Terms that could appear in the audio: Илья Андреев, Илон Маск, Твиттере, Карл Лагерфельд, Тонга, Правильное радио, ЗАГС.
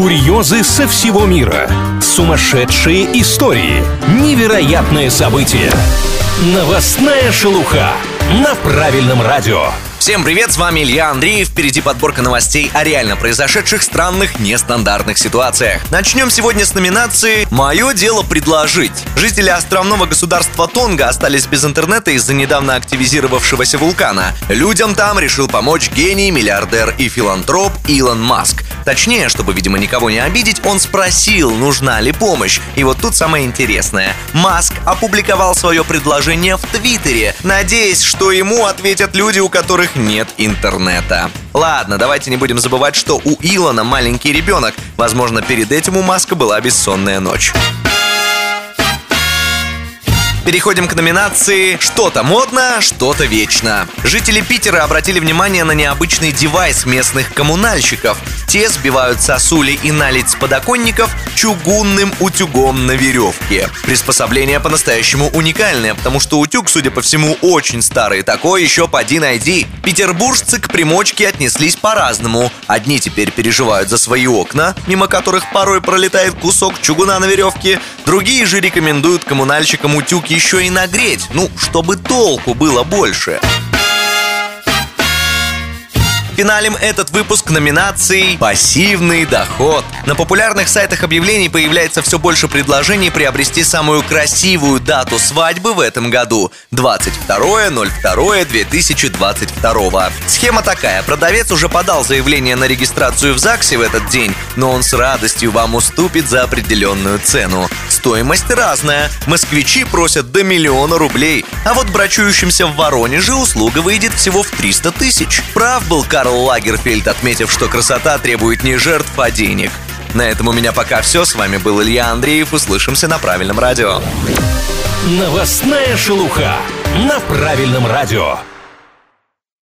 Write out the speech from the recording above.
Курьезы со всего мира. Сумасшедшие истории. Невероятные события. Новостная шелуха на Правильном радио. Всем привет, с вами Илья Андреев. Впереди подборка новостей о реально произошедших странных, нестандартных ситуациях. Начнем сегодня с номинации «Мое дело предложить». Жители островного государства Тонга остались без интернета из-за недавно активизировавшегося вулкана. Людям там решил помочь гений, миллиардер и филантроп Илон Маск. Точнее, чтобы, видимо, никого не обидеть, он спросил, нужна ли помощь. И вот тут самое интересное. Маск опубликовал свое предложение в Твиттере, надеясь, что ему ответят люди, у которых нет интернета. Ладно, давайте не будем забывать, что у Илона маленький ребенок. Возможно, перед этим у Маска была бессонная ночь. Переходим к номинации «Что-то модно, что-то вечно». Жители Питера обратили внимание на необычный девайс местных коммунальщиков. Те сбивают сосули и наледь с подоконников чугунным утюгом на веревке. Приспособление по-настоящему уникальное, потому что утюг, судя по всему, очень старый. Такой еще поди найди. Петербуржцы к примочке отнеслись по-разному. Одни теперь переживают за свои окна, мимо которых порой пролетает кусок чугуна на веревке. Другие же рекомендуют коммунальщикам утюг еще и нагреть, чтобы толку было больше. Финалем этот выпуск номинации «Пассивный доход». На популярных сайтах объявлений появляется все больше предложений приобрести самую красивую дату свадьбы в этом году – 22.02.2022. Схема такая. Продавец уже подал заявление на регистрацию в ЗАГСе в этот день, но он с радостью вам уступит за определенную цену. Стоимость разная. Москвичи просят до 1 000 000 рублей, а вот брачующимся в Воронеже услуга выйдет всего в 300 тысяч. Прав был Карл Лагерфельд, отметив, что красота требует не жертв, а денег. На этом у меня пока все. С вами был Илья Андреев. Услышимся на Правильном радио. Новостная шелуха на Правильном радио.